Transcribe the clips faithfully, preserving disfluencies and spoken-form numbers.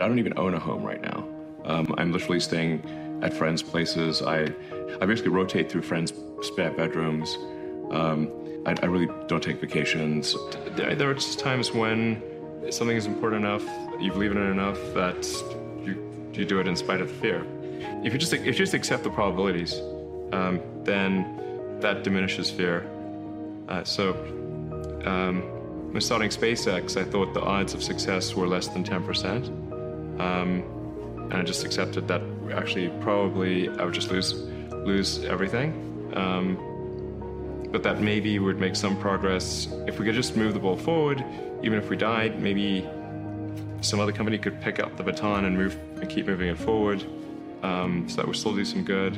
I don't even own a home right now. Um, I'm literally staying at friends' places. I, I basically rotate through friends' spare bedrooms. Um, I, I really don't take vacations. There are just times when something is important enough, you believe in it enough that you you do it in spite of fear. If you just if you just accept the probabilities, um, then that diminishes fear. Uh, so. Um, when starting SpaceX, I thought the odds of success were less than ten percent. Um, and I just accepted that actually probably I would just lose lose everything, um, but that maybe we'd make some progress if we could just move the ball forward. Even if we died, maybe some other company could pick up the baton and move and keep moving it forward, um, so that would still do some good.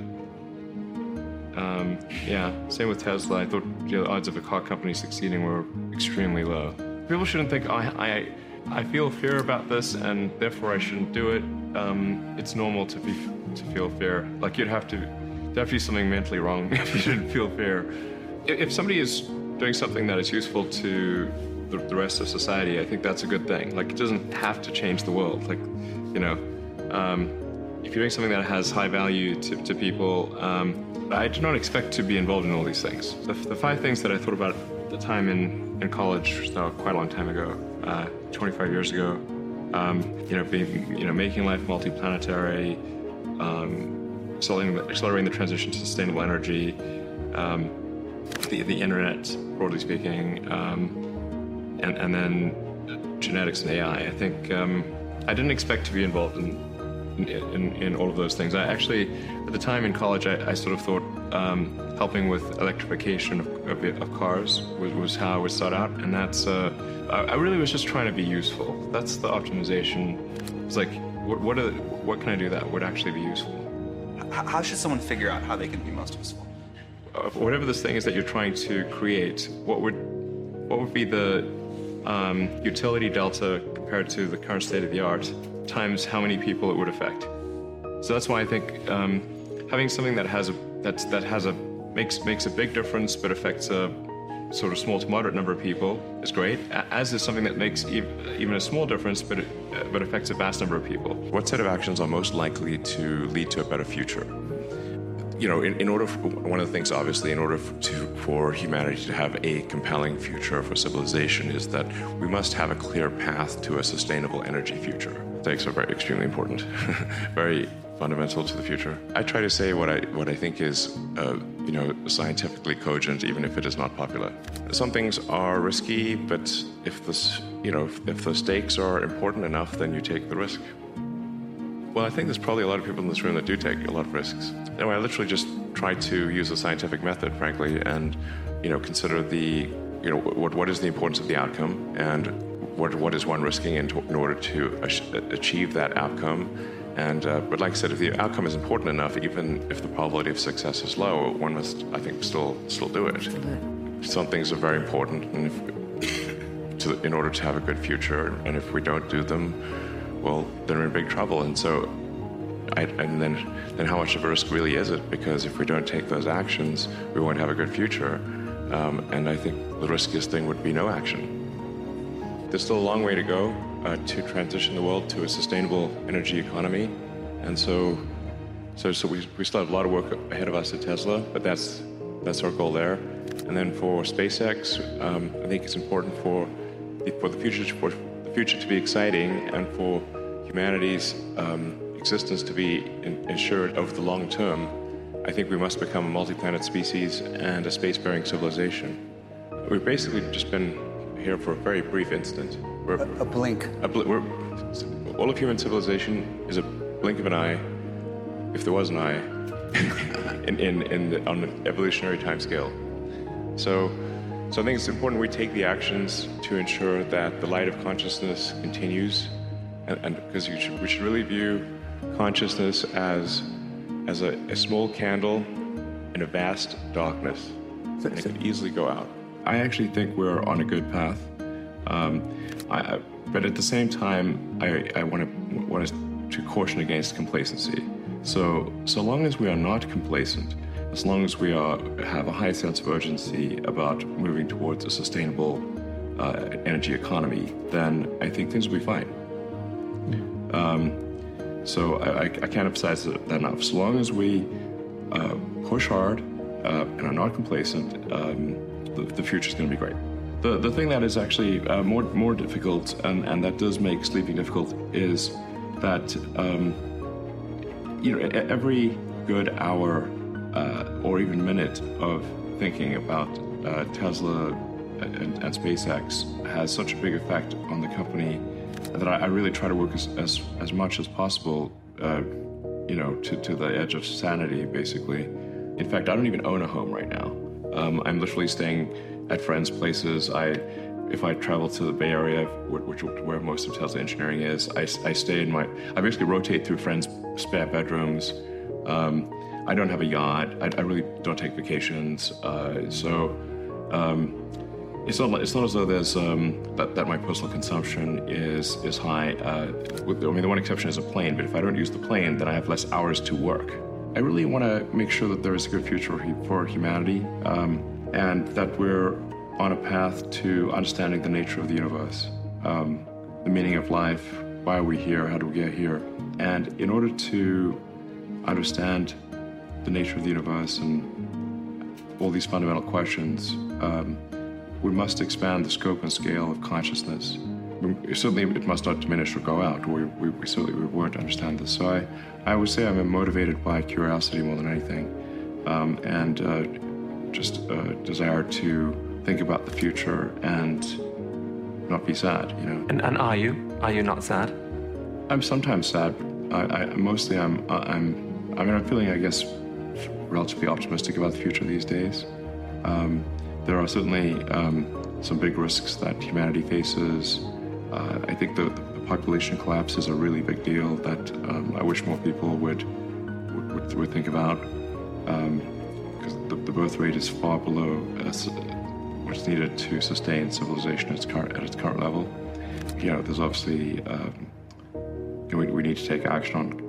Um, yeah, same with Tesla. I thought you know, the odds of a car company succeeding were extremely low. People shouldn't think, I, I I feel fear about this, and therefore I shouldn't do it. Um, it's normal to be to feel fear. Like you'd have to, there'd have to be something mentally wrong if you shouldn't feel fear. If somebody is doing something that is useful to the, the rest of society, I think that's a good thing. Like it doesn't have to change the world. Like, you know, um, if you're doing something that has high value to, to people, um, I did not expect to be involved in all these things. The, the five things that I thought about at the time in, in college, so quite a long time ago, Uh, twenty-five years ago, um, you know, being, you know, making life multiplanetary, um, accelerating the transition to sustainable energy, um, the, the internet, broadly speaking, um, and, and then genetics and A I. I think um, I didn't expect to be involved in in, in in all of those things. I actually, at the time in college, I, I sort of thought um, helping with electrification of, of, of cars was, was how I would start out, and that's. Uh, I really was just trying to be useful. That's the optimization. It's like, what what, are, what can I do that would actually be useful? How should someone figure out how they can be most useful? Whatever this thing is that you're trying to create, what would what would be the um, utility delta compared to the current state of the art times how many people it would affect? So that's why I think um, having something that has a that's, that has a makes makes a big difference, but affects a sort of small to moderate number of people is great, as is something that makes even a small difference, but it, uh, but affects a vast number of people. What set of actions are most likely to lead to a better future? You know, in, in order, for, one of the things obviously, in order to, for humanity to have a compelling future for civilization is that we must have a clear path to a sustainable energy future. Ethics are very, extremely important, very fundamental to the future. I try to say what I what I think is, uh, you know, scientifically cogent, even if it is not popular. Some things are risky, but if this, you know, if, if the stakes are important enough, then you take the risk. Well, I think there's probably a lot of people in this room that do take a lot of risks. Anyway, I literally just try to use the scientific method, frankly, and, you know, consider the, you know, what what is the importance of the outcome, and what what is one risking in, to, in order to achieve that outcome. And uh, but like I said, if the outcome is important enough, even if the probability of success is low, one must, I think, still still do it. Some things are very important, and if, to, in order to have a good future. And if we don't do them, well, they're in big trouble. And so, I, and then, then how much of a risk really is it? Because if we don't take those actions, we won't have a good future. Um, and I think the riskiest thing would be no action. There's still a long way to go uh, to transition the world to a sustainable energy economy. And so, so, so we, we still have a lot of work ahead of us at Tesla, but that's, that's our goal there. And then for SpaceX, um, I think it's important for the, for the future for, future to be exciting and for humanity's um, existence to be in- ensured over the long term. I think we must become a multi-planet species and a space-faring civilization. We've basically just been here for a very brief instant. We're, a, a blink. A bl- we're, all of human civilization is a blink of an eye, if there was an eye, in, in, in the, on the evolutionary timescale. So, So I think it's important we take the actions to ensure that the light of consciousness continues, and because you should, we should really view consciousness as as a, a small candle in a vast darkness, so, and it so could easily go out. I actually think we're on a good path, um, I, but at the same time, I, I want to want to caution against complacency. So so long as we are not complacent, as long as we are have a high sense of urgency about moving towards a sustainable uh, energy economy, then I think things will be fine. Yeah. Um, so I, I, I can't emphasize that enough. So long as we uh, push hard uh, and are not complacent, um, the, the future is going to be great. The the thing that is actually uh, more more difficult, and, and that does make sleeping difficult, is that um, you know every good hour. Uh, or even minute of thinking about uh, Tesla and, and SpaceX has such a big effect on the company that I, I really try to work as, as, as much as possible, uh, you know, to, to the edge of sanity, basically. In fact, I don't even own a home right now. Um, I'm literally staying at friends' places. I, if I travel to the Bay Area, which is where most of Tesla engineering is, I, I stay in my, I basically rotate through friends' spare bedrooms. Um, I don't have a yacht. I, I really don't take vacations. Uh, so um, it's not it's not as though there's um, that, that my personal consumption is is high. Uh, with, I mean, the one exception is a plane. But if I don't use the plane, then I have less hours to work. I really want to make sure that there is a good future for humanity, um, and that we're on a path to understanding the nature of the universe, um, the meaning of life, why are we here, how do we get here, and in order to understand the nature of the universe and all these fundamental questions, um, we must expand the scope and scale of consciousness. We, certainly it must not diminish or go out, or we, we, we certainly we won't understand this. So I, I would say I'm motivated by curiosity more than anything, um, and uh, just a desire to think about the future and not be sad, you know. And, and are you? Are you not sad? I'm sometimes sad, but I, I, mostly I'm, I'm, I mean, I'm feeling, I guess, relatively optimistic about the future these days. Um, there are certainly um, some big risks that humanity faces. Uh, I think the, the population collapse is a really big deal that um, I wish more people would would, would think about, because um, the, the birth rate is far below uh, what's needed to sustain civilization at its current, at its current level. You know, there's obviously um, we, we need to take action on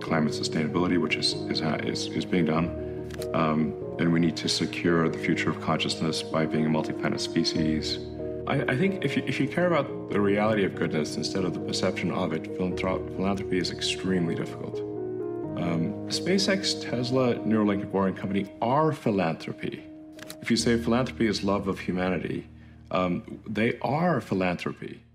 climate sustainability, which is is is, is being done, um, and we need to secure the future of consciousness by being a multi-planet species. I, I think if you, if you care about the reality of goodness instead of the perception of it, philanthropy is extremely difficult. Um, SpaceX, Tesla, Neuralink, and Boring Company are philanthropy. If you say philanthropy is love of humanity, um, they are philanthropy.